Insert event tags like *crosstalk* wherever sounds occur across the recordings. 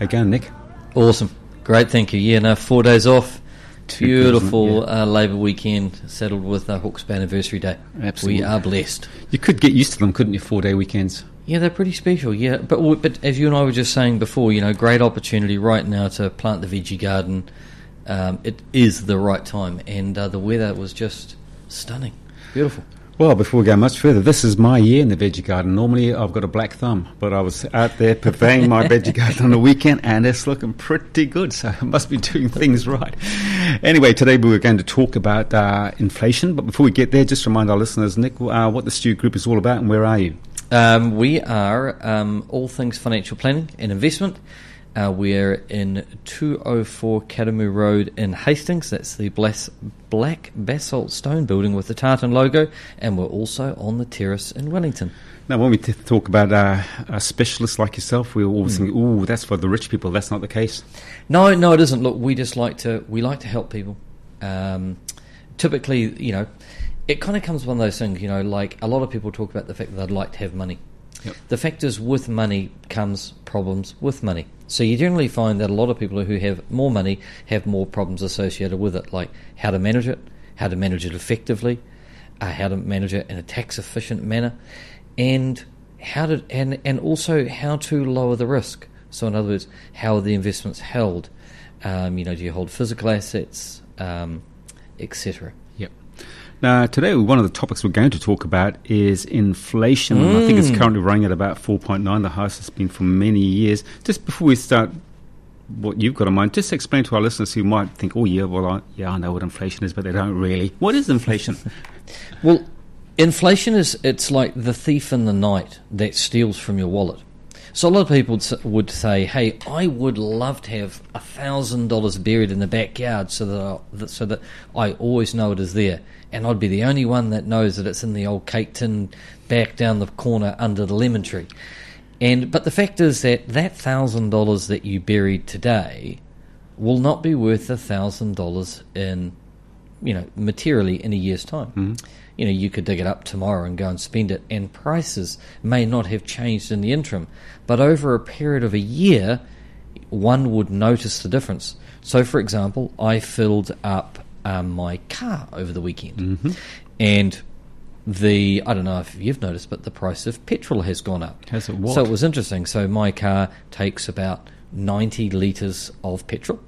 Again, Nick. Awesome. Great, thank you. Yeah, no, 4 days off. Beautiful Labour weekend, settled with Hawke's Bay Anniversary Day. Absolutely. We are blessed. You could get used to them, couldn't you, 4-day weekends? Yeah, they're pretty special, yeah. But as you and I were just saying before, you know, great opportunity right now to plant the veggie garden. It is the right time, and the weather was just stunning. Beautiful. Well, before we go much further, this is my year in the veggie garden. Normally I've got a black thumb, but I was out there purveying my veggie garden on the weekend, and it's looking pretty good, so I must be doing things right. Anyway, today we were going to talk about inflation, but before we get there, just remind our listeners, Nick, what the Stewart Group is all about and where are you? We are all things financial planning and investment. We're in 204 Kadamu Road in Hastings. That's the black basalt stone building with the Tartan logo, and we're also on the terrace in Wellington. Now, when we talk about a specialist like yourself, we always think, "Ooh, that's for the rich people." That's not the case. No, it isn't. Look, we just like to help people. Typically, you know, it kind of comes one of those things. You know, like a lot of people talk about the fact that they'd like to have money. Yep. The fact is, with money comes problems with money. So you generally find that a lot of people who have more money have more problems associated with it, like how to manage it, effectively, how to manage it in a tax-efficient manner, and also how to lower the risk. So in other words, how are the investments held? You know, do you hold physical assets, etc.? Now, today, one of the topics we're going to talk about is inflation, and I think it's currently running at about 4.9, the highest it's been for many years. Just before we start what you've got in mind, just explain to our listeners who might think, oh, yeah, well, I know what inflation is, but they don't really. What is inflation? Well, inflation it's like the thief in the night that steals from your wallet. So a lot of people would say, hey, I would love to have $1,000 buried in the backyard so that I always know it is there. And I'd be the only one that knows that it's in the old cake tin back down the corner under the lemon tree. But the fact is that $1,000 that you buried today will not be worth $1,000 in, you know, materially in a year's time. Mm-hmm. You know, you could dig it up tomorrow and go and spend it, and prices may not have changed in the interim. But over a period of a year, one would notice the difference. So, for example, I filled up my car over the weekend, mm-hmm. and I don't know if you've noticed, but the price of petrol has gone up. Has it what? So it was interesting. So my car takes about 90 litres of petrol.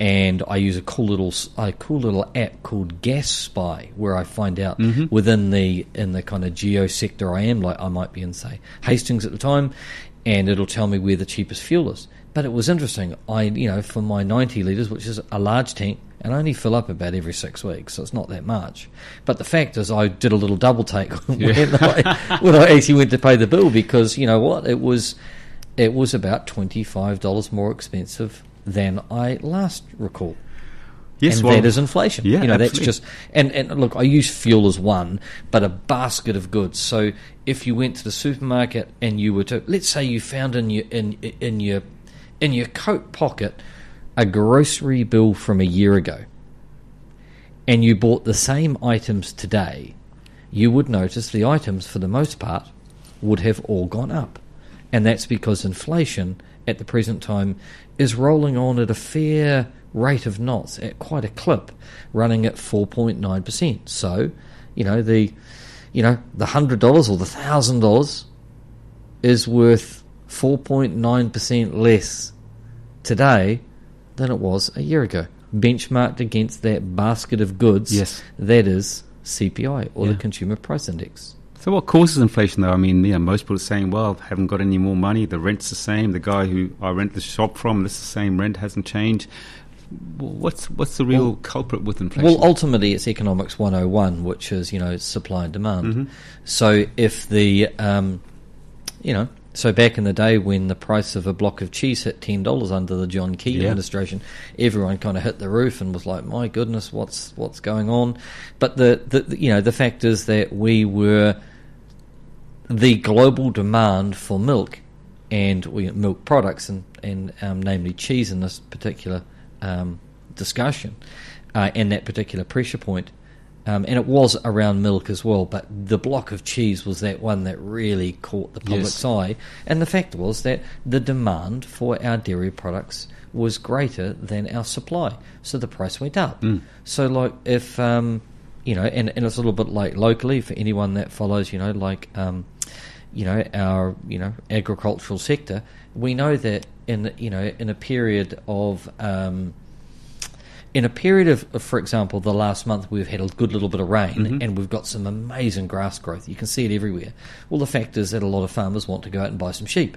And I use a cool little app called Gas Spy, where I find out mm-hmm. in the kind of geo sector I am. Like I might be in, say, Hastings at the time, and it'll tell me where the cheapest fuel is. But it was interesting. For my 90 litres, which is a large tank, and I only fill up about every 6 weeks, so it's not that much. But the fact is, I did a little double take when I actually went to pay the bill, because you know what, it was about $25 more expensive than I last recall. Yes, and that is inflation. Yeah, you know, absolutely. That's just and look, I use fuel as one, but a basket of goods. So if you went to the supermarket and you were to, let's say, you found in your coat pocket a grocery bill from a year ago, and you bought the same items today, you would notice the items for the most part would have all gone up, and that's because inflation at the present time is rolling on at a fair rate of knots, at quite a clip, running at 4.9%. So, you know, the $100 or the $1,000 is worth 4.9% less today than it was a year ago, benchmarked against that basket of goods that is CPI or the Consumer Price Index. So what causes inflation, though? I mean, most people are saying, well, I haven't got any more money, the rent's the same, the guy who I rent the shop from, it's the same rent, hasn't changed. What's the real culprit with inflation? Well, ultimately, it's economics 101, which is, supply and demand. Mm-hmm. So if the, so back in the day when the price of a block of cheese hit $10 under the John Key administration, everyone kind of hit the roof and was like, my goodness, what's going on? But the fact is that we were... the global demand for milk and milk products, and namely cheese in this particular discussion, and that particular pressure point, and it was around milk as well, but the block of cheese was that one that really caught the public's eye. And the fact was that the demand for our dairy products was greater than our supply, so the price went up. So like if... and it's a little bit like locally for anyone that follows, our, agricultural sector, we know that in a period of, for example, the last month we've had a good little bit of rain and we've got some amazing grass growth. You can see it everywhere. Well, the fact is that a lot of farmers want to go out and buy some sheep,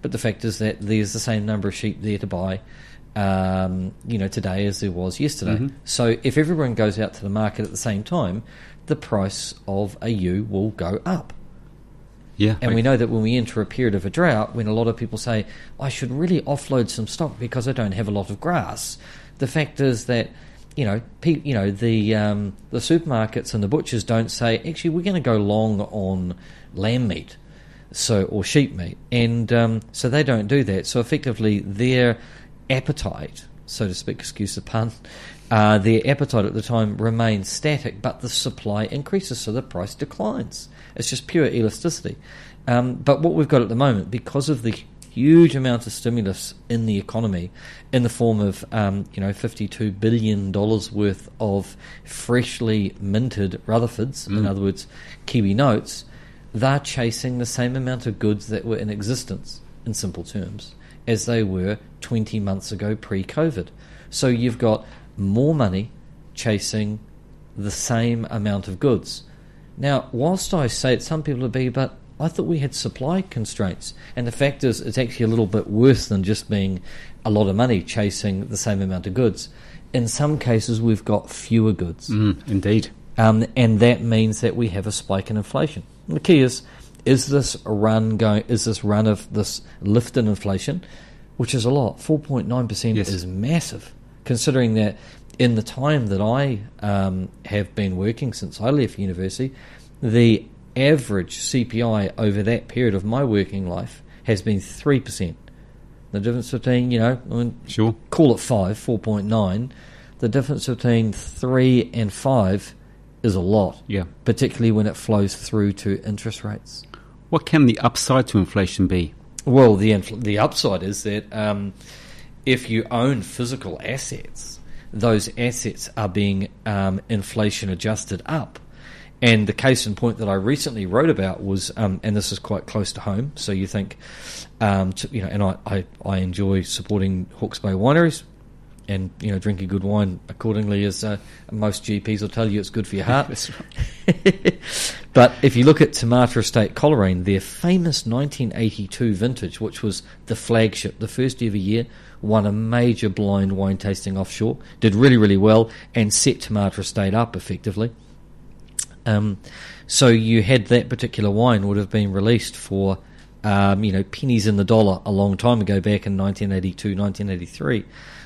but the fact is that there's the same number of sheep there to buy today as there was yesterday. So if everyone goes out to the market at the same time, the price of a ewe will go up. And we know that when we enter a period of a drought, when a lot of people say, I should really offload some stock because I don't have a lot of grass, the fact is that the supermarkets and the butchers don't say, actually, we're going to go long on lamb meat or sheep meat, and so they don't do that. So effectively their appetite, so to speak, excuse the pun, their appetite at the time remains static, but the supply increases, so the price declines. It's just pure elasticity. But what we've got at the moment, because of the huge amount of stimulus in the economy in the form of $52 billion worth of freshly minted Rutherfords, in other words, Kiwi notes, they're chasing the same amount of goods that were in existence, in simple terms, as they were 20 months ago pre-COVID. So you've got more money chasing the same amount of goods. Now, whilst I say it, some people would be, but I thought we had supply constraints. And the fact is, it's actually a little bit worse than just being a lot of money chasing the same amount of goods. In some cases, we've got fewer goods. Indeed. And that means that we have a spike in inflation. And the key is this run going? Is this run of this lift in inflation, which is a lot, 4.9% is massive, considering that in the time that I have been working since I left university, the average CPI over that period of my working life has been 3%. The difference between, call it 4.9, the difference between 3 and 5 is a lot, particularly when it flows through to interest rates. What can the upside to inflation be? Well, the upside is that if you own physical assets, those assets are being inflation adjusted up. And the case in point that I recently wrote about was, and this is quite close to home, so you think, and I enjoy supporting Hawke's Bay wineries, and drinking good wine accordingly, as most GPs will tell you, it's good for your heart. That's right. *laughs* But if you look at Te Mata Estate, Coleraine, their famous 1982 vintage, which was the flagship, the first ever year, won a major blind wine tasting offshore, did really, really well, and set Te Mata Estate up effectively. So you had that particular wine would have been released for pennies in the dollar a long time ago, back in 1982, 1983.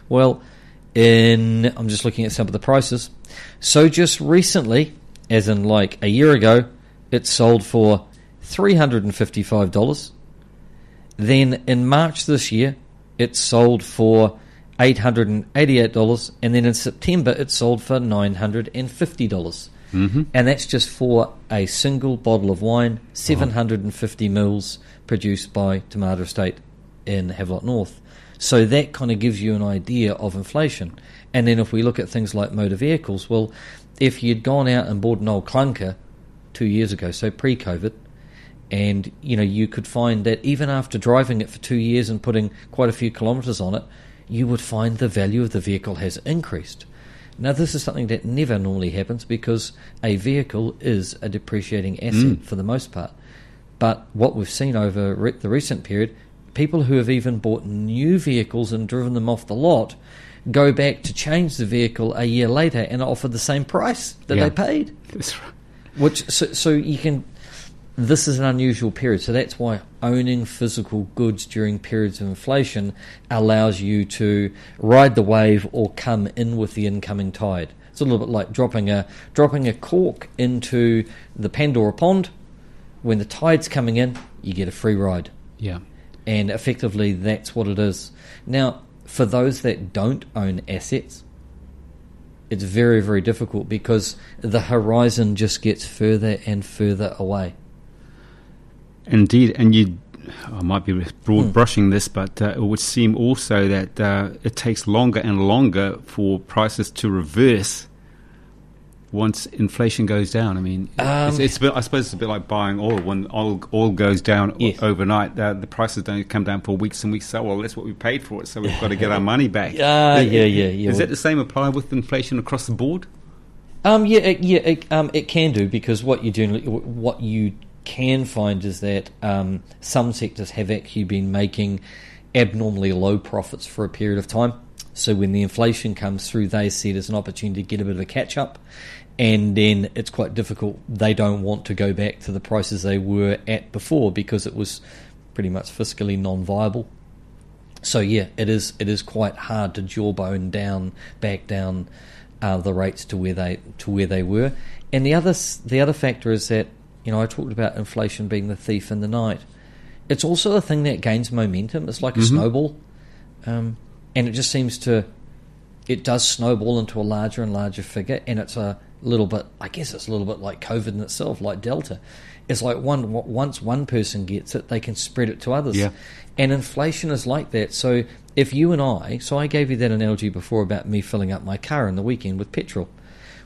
Well, I'm just looking at some of the prices. So just recently, as in like a year ago, it sold for $355. Then in March this year, it sold for $888. And then in September, it sold for $950. And that's just for a single bottle of wine, 750 mils, produced by Te Mata Estate in Havelock North. So that kind of gives you an idea of inflation. And then if we look at things like motor vehicles, well, if you'd gone out and bought an old clunker 2 years ago, so pre-COVID, and you could find that even after driving it for 2 years and putting quite a few kilometres on it, you would find the value of the vehicle has increased. Now, this is something that never normally happens because a vehicle is a depreciating asset for the most part. But what we've seen over the recent period, people who have even bought new vehicles and driven them off the lot go back to change the vehicle a year later and offer the same price that they paid. That's right. Which, so you can... This is an unusual period, so that's why owning physical goods during periods of inflation allows you to ride the wave or come in with the incoming tide. It's a little bit like dropping a cork into the Pandora Pond. When the tide's coming in, you get a free ride. Yeah. And effectively, that's what it is. Now, for those that don't own assets, it's very, very difficult because the horizon just gets further and further away. Indeed, and I might be broad brushing this, but it would seem also that it takes longer and longer for prices to reverse once inflation goes down. I mean, I suppose it's a bit like buying oil. When oil goes down overnight, the prices don't come down for weeks and weeks. So, well, that's what we paid for it, so we've got to get our money back. Is that the same apply with inflation across the board? It can do, because what you can find is that some sectors have actually been making abnormally low profits for a period of time. So when the inflation comes through, they see it as an opportunity to get a bit of a catch-up, and then it's quite difficult. They don't want to go back to the prices they were at before because it was pretty much fiscally non-viable. So it is quite hard to jawbone back down the rates to where they were. And the other factor is that, you know, I talked about inflation being the thief in the night. It's also a thing that gains momentum. It's like a snowball. And it just seems to... It does snowball into a larger and larger figure, and it's a little bit... I guess it's a little bit like COVID in itself, like Delta. It's like once one person gets it, they can spread it to others. Yeah. And inflation is like that. So if you and I... So I gave you that analogy before about me filling up my car on the weekend with petrol.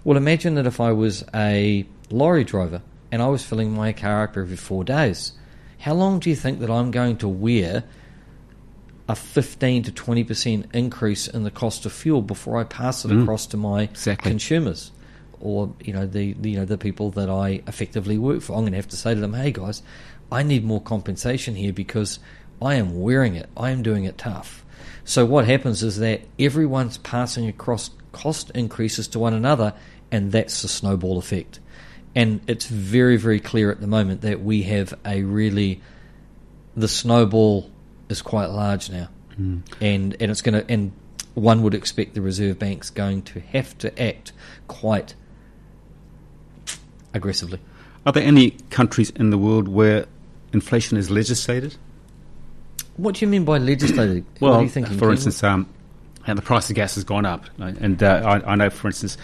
Well, imagine that if I was a lorry driver and I was filling my car up every 4 days. How long do you think that I'm going to wear a 15 to 20% increase in the cost of fuel before I pass it across to my consumers, or the people that I effectively work for? I'm going to have to say to them, hey guys, I need more compensation here because I am wearing it. I am doing it tough. So what happens is that everyone's passing across cost increases to one another, and that's the snowball effect. And it's very, very clear at the moment that we have the snowball is quite large now, and it's going to, and one would expect the Reserve Bank's going to have to act quite aggressively. Are there any countries in the world where inflation is legislated? What do you mean by legislated? Well, what are you thinking, for instance, and the price of gas has gone up. And I know, for instance,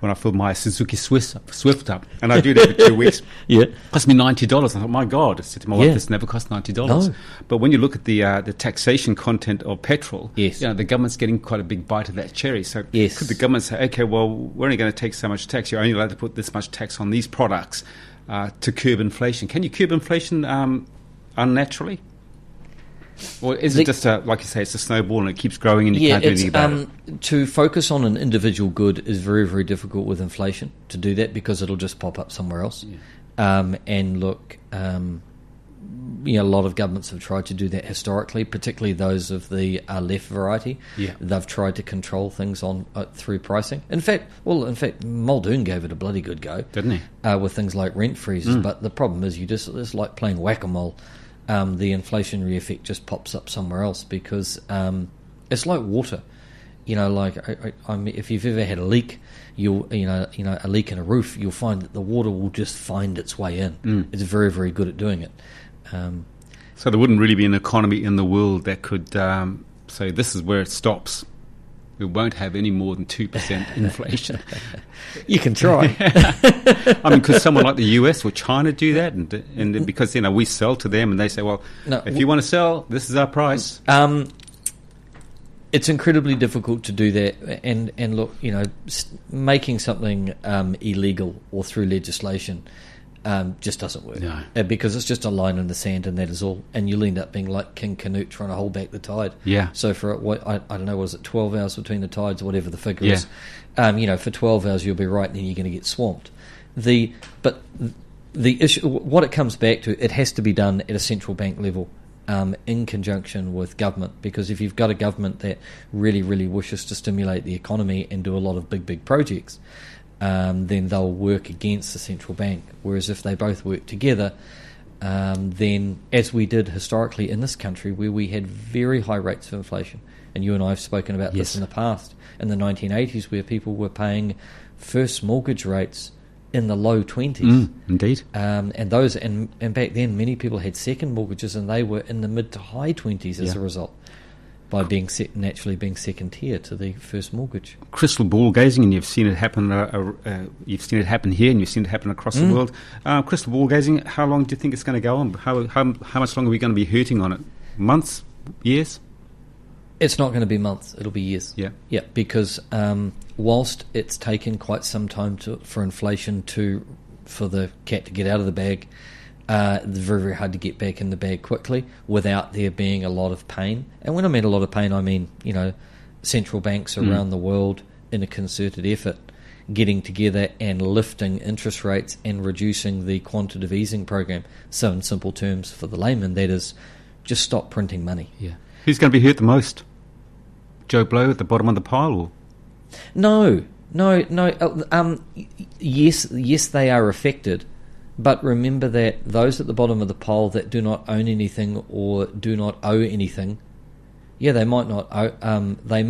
when I filled my Suzuki Swift up, and I do that for 2 weeks, it cost me $90. I thought, my God, I said to my wife, this never cost $90. No. But when you look at the taxation content of petrol, the government's getting quite a big bite of that cherry. So could the government say, okay, well, we're only going to take so much tax. You're only allowed to put this much tax on these products to curb inflation. Can you curb inflation unnaturally? Or is it just, like you say, it's a snowball and it keeps growing and you can't do anything about it? To focus on an individual good is very, very difficult with inflation to do that, because it'll just pop up somewhere else. Yeah. And look, a lot of governments have tried to do that historically, particularly those of the left variety. Yeah. They've tried to control things on through pricing. In fact, Muldoon gave it a bloody good go. Didn't he? With things like rent freezes. But the problem is it's like playing whack-a-mole. The inflationary effect just pops up somewhere else, because it's like water. If you've ever had a leak, a leak in a roof, you'll find that the water will just find its way in. It's very, very good at doing it. So there wouldn't really be an economy in the world that could say this is where it stops. We won't have any more than 2% inflation. You can try. I mean, could someone like the US or China do that? And because, we sell to them and they say, well, no, if you want to sell, this is our price. It's incredibly difficult to do that. And look, making something illegal or through legislation just doesn't work. No. Because it's just a line in the sand and that is all. And you'll end up being like King Canute trying to hold back the tide. Yeah. So for, I don't know, was it 12 hours between the tides or whatever the figure is? You know, for 12 hours you'll be right and then you're going to get swamped. But the issue, what it comes back to, it has to be done at a central bank level. In conjunction with government, because if you've got a government that really, really wishes to stimulate the economy and do a lot of big, big projects, then they'll work against the central bank. Whereas if they both work together, then as we did historically in this country, where we had very high rates of inflation, and you and I have spoken about this in the past, in the 1980s, where people were paying first mortgage rates in the low 20s. Indeed. And back then many people had second mortgages and they were in the mid to high 20s as a result, by being naturally being second tier to the first mortgage. Crystal ball gazing, and you've seen it happen. You've seen it happen here, and you've seen it happen across the world. Crystal ball gazing. How long do you think it's going to go on? How much longer are we going to be hurting on it? Months? Years? It's not going to be months. It'll be years. Yeah. Because whilst it's taken quite some time for inflation for the cat to get out of the bag, it's very, very hard to get back in the bag quickly without there being a lot of pain. And when I mean a lot of pain, I mean, you know, central banks around the world in a concerted effort getting together and lifting interest rates and reducing the quantitative easing program. So in simple terms for the layman, that is just stop printing money. Yeah. Who's going to be hurt the most? Joe Blow at the bottom of the pile? Or? No. Yes, they are affected. But remember that those at the bottom of the pile that do not own anything or do not owe anything, they might not owe, they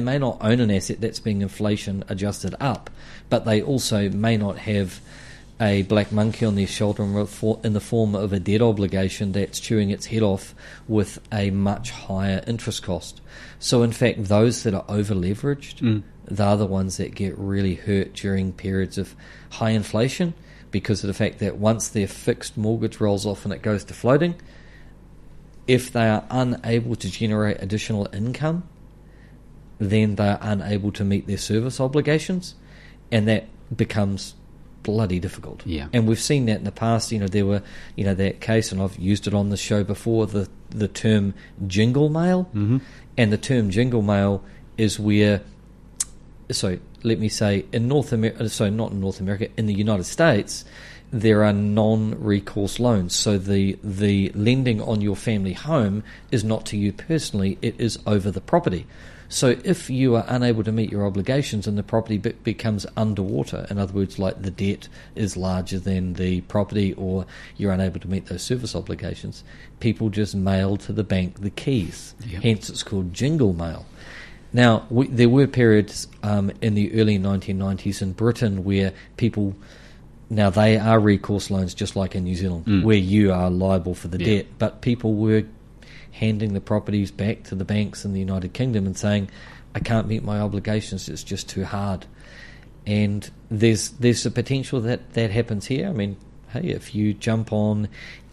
may not own an asset that's being inflation adjusted up, but they also may not have a black monkey on their shoulder in the form of a debt obligation that's chewing its head off with a much higher interest cost. So in fact, those that are over-leveraged, they're the ones that get really hurt during periods of high inflation, because of the fact that once their fixed mortgage rolls off and it goes to floating, if they are unable to generate additional income, then they're unable to meet their service obligations, and that becomes bloody difficult. Yeah. And we've seen that in the past. You know, there were, you know, that case, and I've used it on the show before, the term jingle mail. Mm-hmm. And the term jingle mail is where, so let me say, in the United States, there are non-recourse loans. So the lending on your family home is not to you personally, it is over the property. So if you are unable to meet your obligations and the property becomes underwater, in other words, like the debt is larger than the property or you're unable to meet those service obligations, people just mail to the bank the keys. Yep. Hence it's called jingle mail. Now, there were periods in the early 1990s in Britain where people... Now, they are recourse loans just like in New Zealand, where you are liable for the debt, but people were handing the properties back to the banks in the United Kingdom and saying, I can't meet my obligations, it's just too hard. And there's a potential that happens here. I mean, hey, if you jump on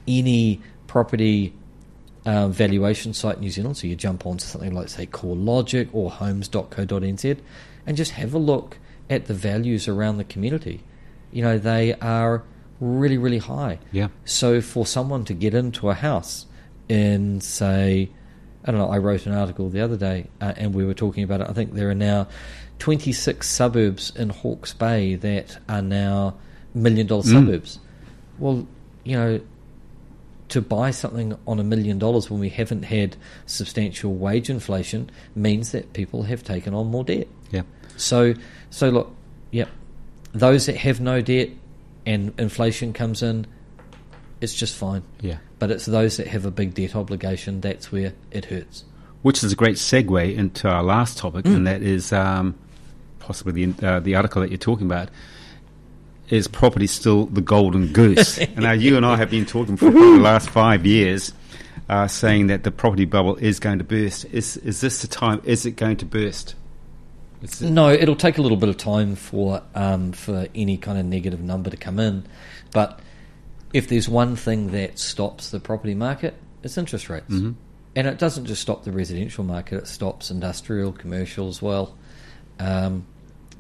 any property valuation site in New Zealand, so you jump on something like, say, CoreLogic or homes.co.nz, and just have a look at the values around the community, you know, they are really, really high. Yeah. So for someone to get into a house in, say, I don't know, I wrote an article the other day and we were talking about it. I think there are now 26 suburbs in Hawke's Bay that are now $1 million suburbs. Well, you know, to buy something on $1 million when we haven't had substantial wage inflation means that people have taken on more debt. Yeah. So look, yeah, those that have no debt and inflation comes in, it's just fine. Yeah. But it's those that have a big debt obligation, that's where it hurts. Which is a great segue into our last topic, and that is possibly the article that you're talking about. Is property still the golden goose? And now you and I have been talking for the last 5 years, saying that the property bubble is going to burst. Is this the time? Is it going to burst? No, it'll take a little bit of time for any kind of negative number to come in. But if there's one thing that stops the property market, it's interest rates. Mm-hmm. And it doesn't just stop the residential market, it stops industrial, commercial as well.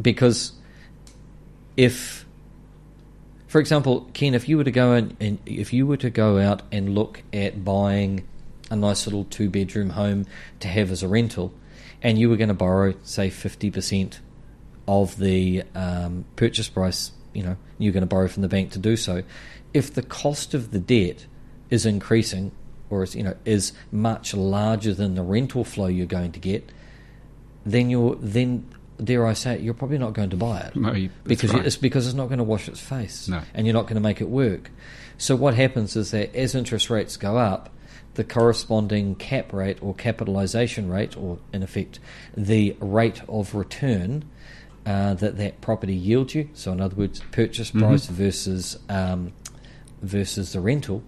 Because if For example, Ken, if you were to go in, and if you were to go out and look at buying a nice little 2-bedroom home to have as a rental, and you were going to borrow, say, 50% of the purchase price, you know, you're going to borrow from the bank to do so. If the cost of the debt is increasing, or is, you know, is much larger than the rental flow you're going to get, then you're then, dare I say it, you're probably not going to buy it. No, because right. It's because it's not going to wash its face, no. And you're not going to make it work. So what happens is that as interest rates go up, the corresponding cap rate or capitalisation rate, or in effect the rate of return that property yields you, so in other words purchase price versus the rental,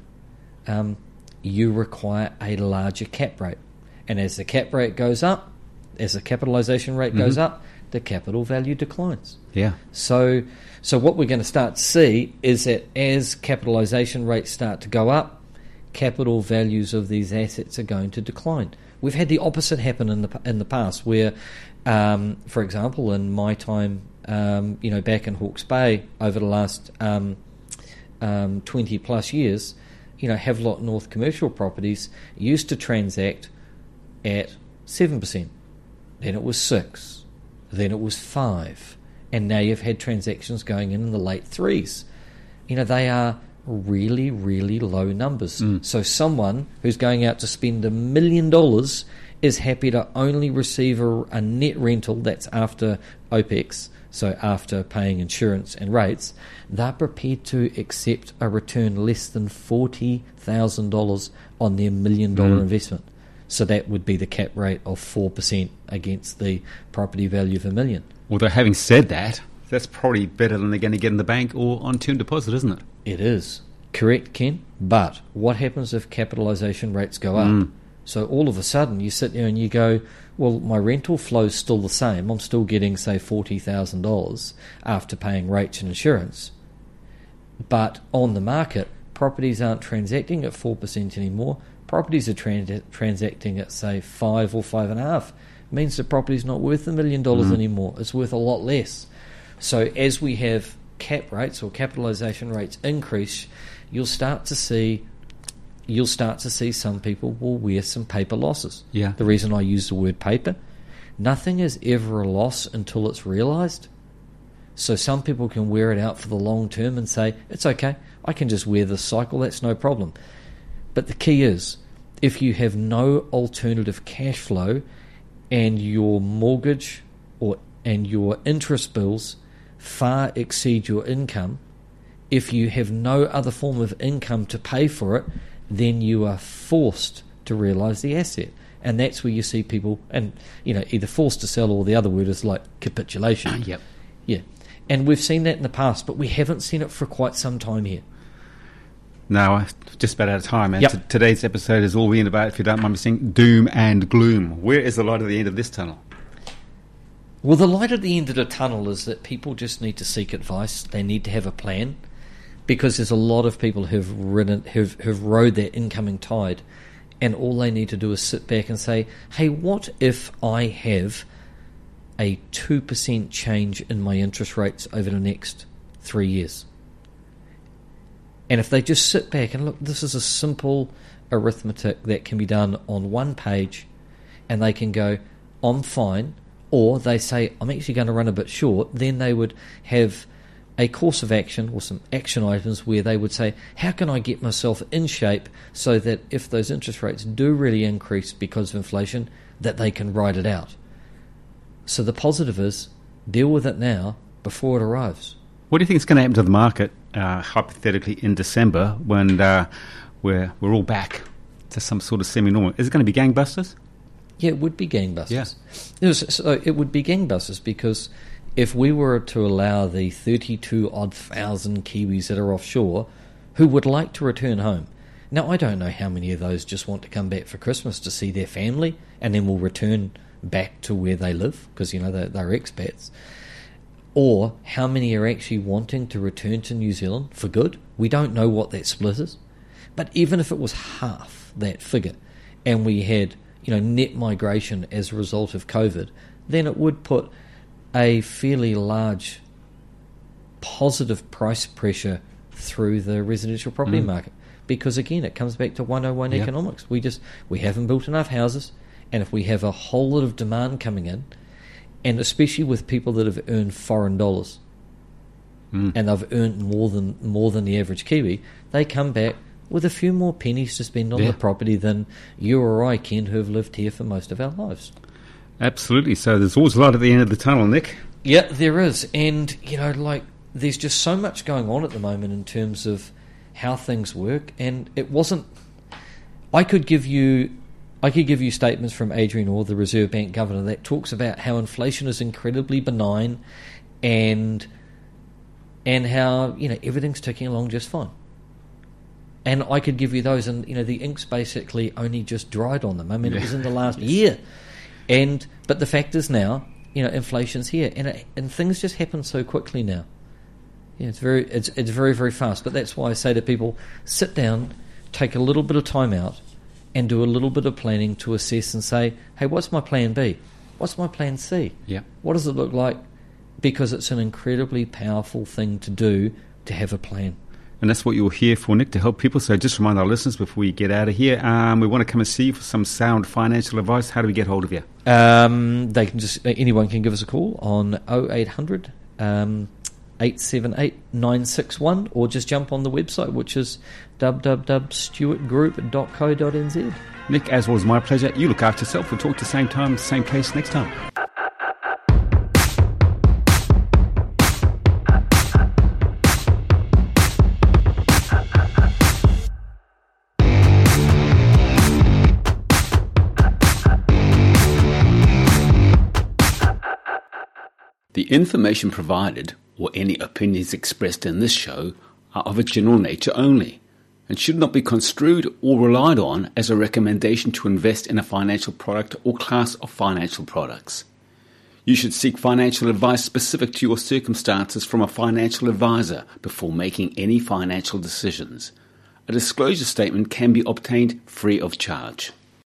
you require a larger cap rate. And as the cap rate goes up, as the capitalisation rate goes up, the capital value declines. Yeah. So what we're going to start to see is that as capitalisation rates start to go up, capital values of these assets are going to decline. We've had the opposite happen in the past, where, for example, in my time, back in Hawke's Bay over the last 20 plus years, you know, Havelock North commercial properties used to transact at 7%. Then it was 6%. Then it was 5%. And now you've had transactions going in the late 3s. You know, they are really, really low numbers. Mm. So someone who's going out to spend $1 million is happy to only receive a net rental that's after OPEX, so after paying insurance and rates. They're prepared to accept a return less than $40,000 on their $1 million investment. So that would be the cap rate of 4% against the property value of $1 million. Although having said that, that's probably better than they're going to get in the bank or on term deposit, isn't it? It is. Correct, Ken. But what happens if capitalisation rates go up? Mm. So all of a sudden you sit there and you go, well, my rental flow's still the same. I'm still getting, say, $40,000 after paying rates and insurance. But on the market, properties aren't transacting at 4% anymore. Properties are transacting at, say, 5 or 5.5. It means the property's not worth $1 million anymore. It's worth a lot less. So as we have cap rates or capitalisation rates increase, you'll start to see some people will wear some paper losses. Yeah. The reason I use the word paper, nothing is ever a loss until it's realised. So some people can wear it out for the long term and say, it's okay, I can just wear this cycle, that's no problem. But the key is, if you have no alternative cash flow and your mortgage and your interest bills far exceed your income, if you have no other form of income to pay for it, then you are forced to realise the asset. And that's where you see people, and you know, either forced to sell, or the other word is like capitulation. Yep. Yeah. And we've seen that in the past, but we haven't seen it for quite some time here. No, I'm just about out of time. And today's episode is all we end about, if you don't mind me saying, doom and gloom. Where is the light at the end of this tunnel? Well, the light at the end of the tunnel is that people just need to seek advice. They need to have a plan, because there's a lot of people who've rode that incoming tide, and all they need to do is sit back and say, hey, what if I have a 2% change in my interest rates over the next 3 years? And if they just sit back and look, this is a simple arithmetic that can be done on one page, and they can go, I'm fine. Or they say, I'm actually going to run a bit short, then they would have a course of action or some action items where they would say, how can I get myself in shape so that if those interest rates do really increase because of inflation, that they can ride it out? So the positive is, deal with it now before it arrives. What do you think is going to happen to the market, hypothetically, in December when we're all back to some sort of semi-normal? Is it going to be gangbusters? Yeah, it would be gangbusters. Yeah. It would be gangbusters, because if we were to allow the 32,000-odd Kiwis that are offshore who would like to return home. Now, I don't know how many of those just want to come back for Christmas to see their family and then will return back to where they live, because, you know, they're expats. Or how many are actually wanting to return to New Zealand for good. We don't know what that split is. But even if it was half that figure and we had, you know, net migration as a result of COVID, then it would put a fairly large positive price pressure through the residential property market. Because, again, it comes back to 101 economics. We haven't built enough houses, and if we have a whole lot of demand coming in, and especially with people that have earned foreign dollars, and they've earned more than the average Kiwi, they come back with a few more pennies to spend on the property than you or I can, who have lived here for most of our lives. Absolutely. So there's always light at the end of the tunnel, Nick. Yeah, there is. And, there's just so much going on at the moment in terms of how things work. And it wasn't... I could give you statements from Adrian Orr, the Reserve Bank Governor, that talks about how inflation is incredibly benign and how, everything's ticking along just fine. And I could give you those, and, the ink's basically only just dried on them. I mean, it was in the last year. But the fact is now, inflation's here, and things just happen so quickly now. Yeah, it's very, very fast. But that's why I say to people, sit down, take a little bit of time out, and do a little bit of planning to assess and say, hey, what's my plan B? What's my plan C? Yeah. What does it look like? Because it's an incredibly powerful thing to do, to have a plan. And that's what you're here for, Nick, to help people. So just remind our listeners before we get out of here, we want to come and see you for some sound financial advice. How do we get hold of you? Anyone can give us a call on 0800 878 961 or just jump on the website, which is www.stewartgroup.co.nz. Nick, as always, my pleasure. You look after yourself. We'll talk to you same time, same place next time. The information provided, or any opinions expressed in this show, are of a general nature only, and should not be construed or relied on as a recommendation to invest in a financial product or class of financial products. You should seek financial advice specific to your circumstances from a financial advisor before making any financial decisions. A disclosure statement can be obtained free of charge.